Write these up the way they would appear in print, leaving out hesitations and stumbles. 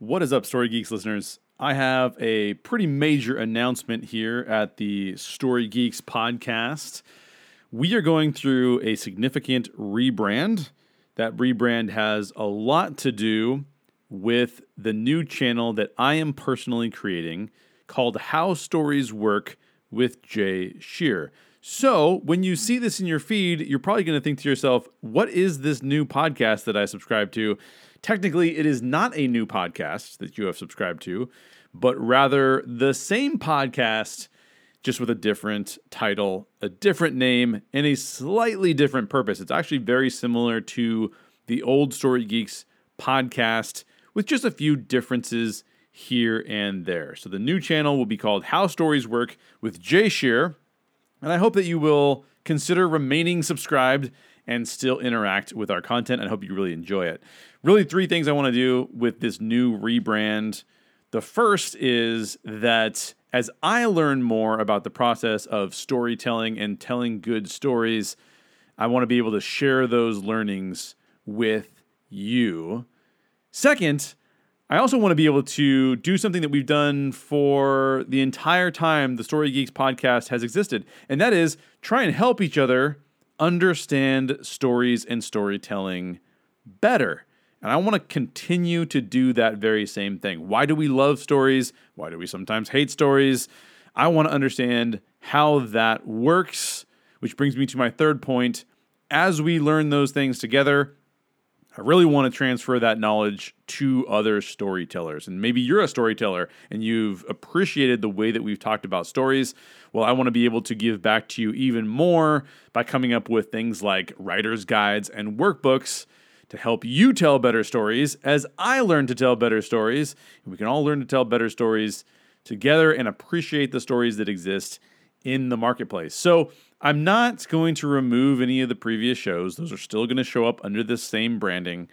What is up, Story Geeks listeners? I have a pretty major announcement here at the Story Geeks podcast. We are going through a significant rebrand. That rebrand has a lot to do with the new channel that I am personally creating called How Stories Work with Jay Shear. So when you see this in your feed, you're probably going to think to yourself, what is this new podcast that I subscribe to? Technically, it is not a new podcast that you have subscribed to, but rather the same podcast, just with a different title, a different name, and a slightly different purpose. It's actually very similar to the old Story Geeks podcast with just a few differences here and there. So the new channel will be called How Stories Work with Jay Shear. And I hope that you will consider remaining subscribed and still interact with our content. I hope you really enjoy it. Really, three things I want to do with this new rebrand. The first is that as I learn more about the process of storytelling and telling good stories, I want to be able to share those learnings with you. Second, I also want to be able to do something that we've done for the entire time the Story Geeks podcast has existed, and that is try and help each other understand stories and storytelling better. And I want to continue to do that very same thing. Why do we love stories? Why do we sometimes hate stories? I want to understand how that works, which brings me to my third point. As we learn those things together, I really want to transfer that knowledge to other storytellers. And maybe you're a storyteller and you've appreciated the way that we've talked about stories. Well, I want to be able to give back to you even more by coming up with things like writer's guides and workbooks to help you tell better stories as I learn to tell better stories. And we can all learn to tell better stories together and appreciate the stories that exist in the marketplace. So I'm not going to remove any of the previous shows. Those are still going to show up under the same branding.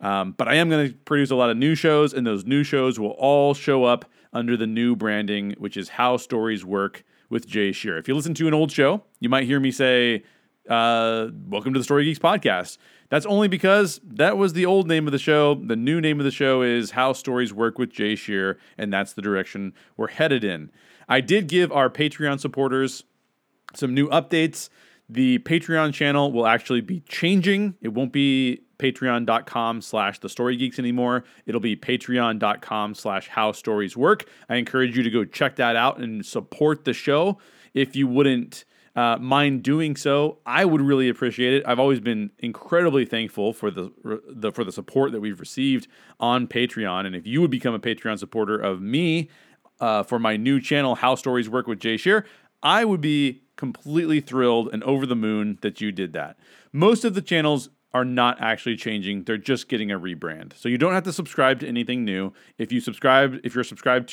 But I am going to produce a lot of new shows, and those new shows will all show up under the new branding, which is How Stories Work with Jay Shear. If you listen to an old show, you might hear me say, welcome to the Story Geeks podcast. That's only because that was the old name of the show. The new name of the show is How Stories Work with Jay Shear, and that's the direction we're headed in. I did give our Patreon supporters some new updates. The Patreon channel will actually be changing. It won't be patreon.com/thestorygeeks anymore. It'll be patreon.com/howstorieswork. I encourage you to go check that out and support the show. If you wouldn't mind doing so, I would really appreciate it. I've always been incredibly thankful for the support that we've received on Patreon. And if you would become a Patreon supporter of me for my new channel, How Stories Work with Jay Shear, I would be completely thrilled and over the moon that you did that. Most of the channels are not actually changing. They're just getting a rebrand. So you don't have to subscribe to anything new. If you're subscribed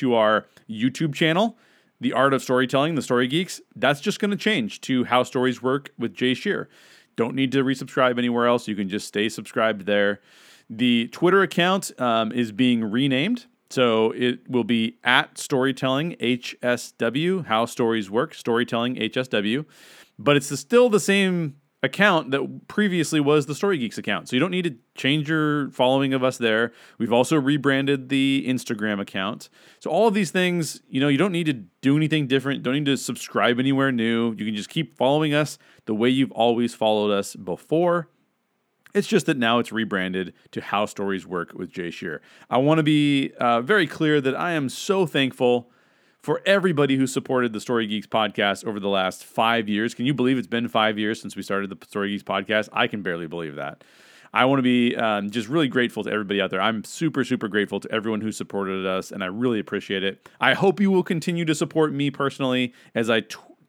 to our YouTube channel, The Art of Storytelling, The Story Geeks, that's just going to change to How Stories Work with Jay Shear. Don't need to resubscribe anywhere else. You can just stay subscribed there. The Twitter account is being renamed. So it will be at Storytelling HSW, How Stories Work, Storytelling HSW. But it's still the same account that previously was the Story Geeks account. So you don't need to change your following of us there. We've also rebranded the Instagram account. So all of these things, you don't need to do anything different. Don't need to subscribe anywhere new. You can just keep following us the way you've always followed us before. It's just that now it's rebranded to How Stories Work with Jay Shear. I want to be very clear that I am so thankful for everybody who supported the Story Geeks podcast over the last 5 years. Can you believe it's been 5 years since we started the Story Geeks podcast? I can barely believe that. I want to be just really grateful to everybody out there. I'm super, super grateful to everyone who supported us, and I really appreciate it. I hope you will continue to support me personally as I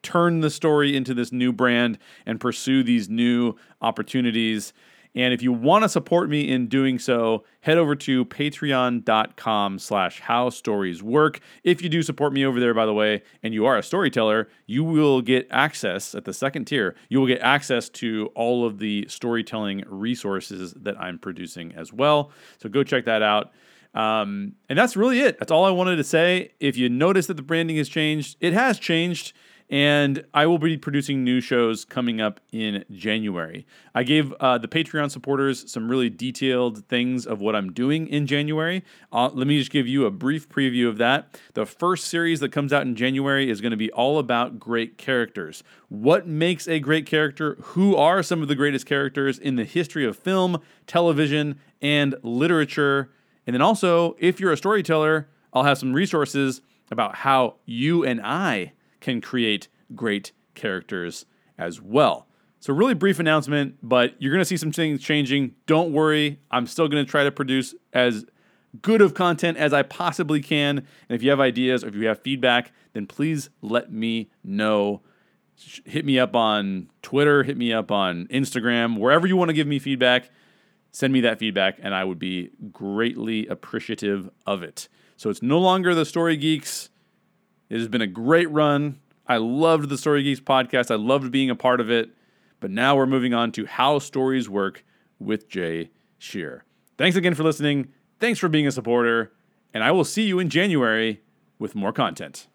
turn the story into this new brand and pursue these new opportunities. And if you want to support me in doing so, head over to patreon.com/howstorieswork. If you do support me over there, by the way, and you are a storyteller, you will get access at the second tier. You will get access to all of the storytelling resources that I'm producing as well. So go check that out. And that's really it. That's all I wanted to say. If you notice that the branding has changed, it has changed. And I will be producing new shows coming up in January. I gave the Patreon supporters some really detailed things of what I'm doing in January. Let me just give you a brief preview of that. The first series that comes out in January is going to be all about great characters. What makes a great character? Who are some of the greatest characters in the history of film, television, and literature? And then also, if you're a storyteller, I'll have some resources about how you and I can create great characters as well. So really brief announcement, but you're going to see some things changing. Don't worry. I'm still going to try to produce as good of content as I possibly can. And if you have ideas or if you have feedback, then please let me know. Hit me up on Twitter. Hit me up on Instagram. Wherever you want to give me feedback, send me that feedback, and I would be greatly appreciative of it. So it's no longer the Story Geeks. It has been a great run. I loved the Story Geeks podcast. I loved being a part of it. But now we're moving on to How Stories Work with Jay Shear. Thanks again for listening. Thanks for being a supporter. And I will see you in January with more content.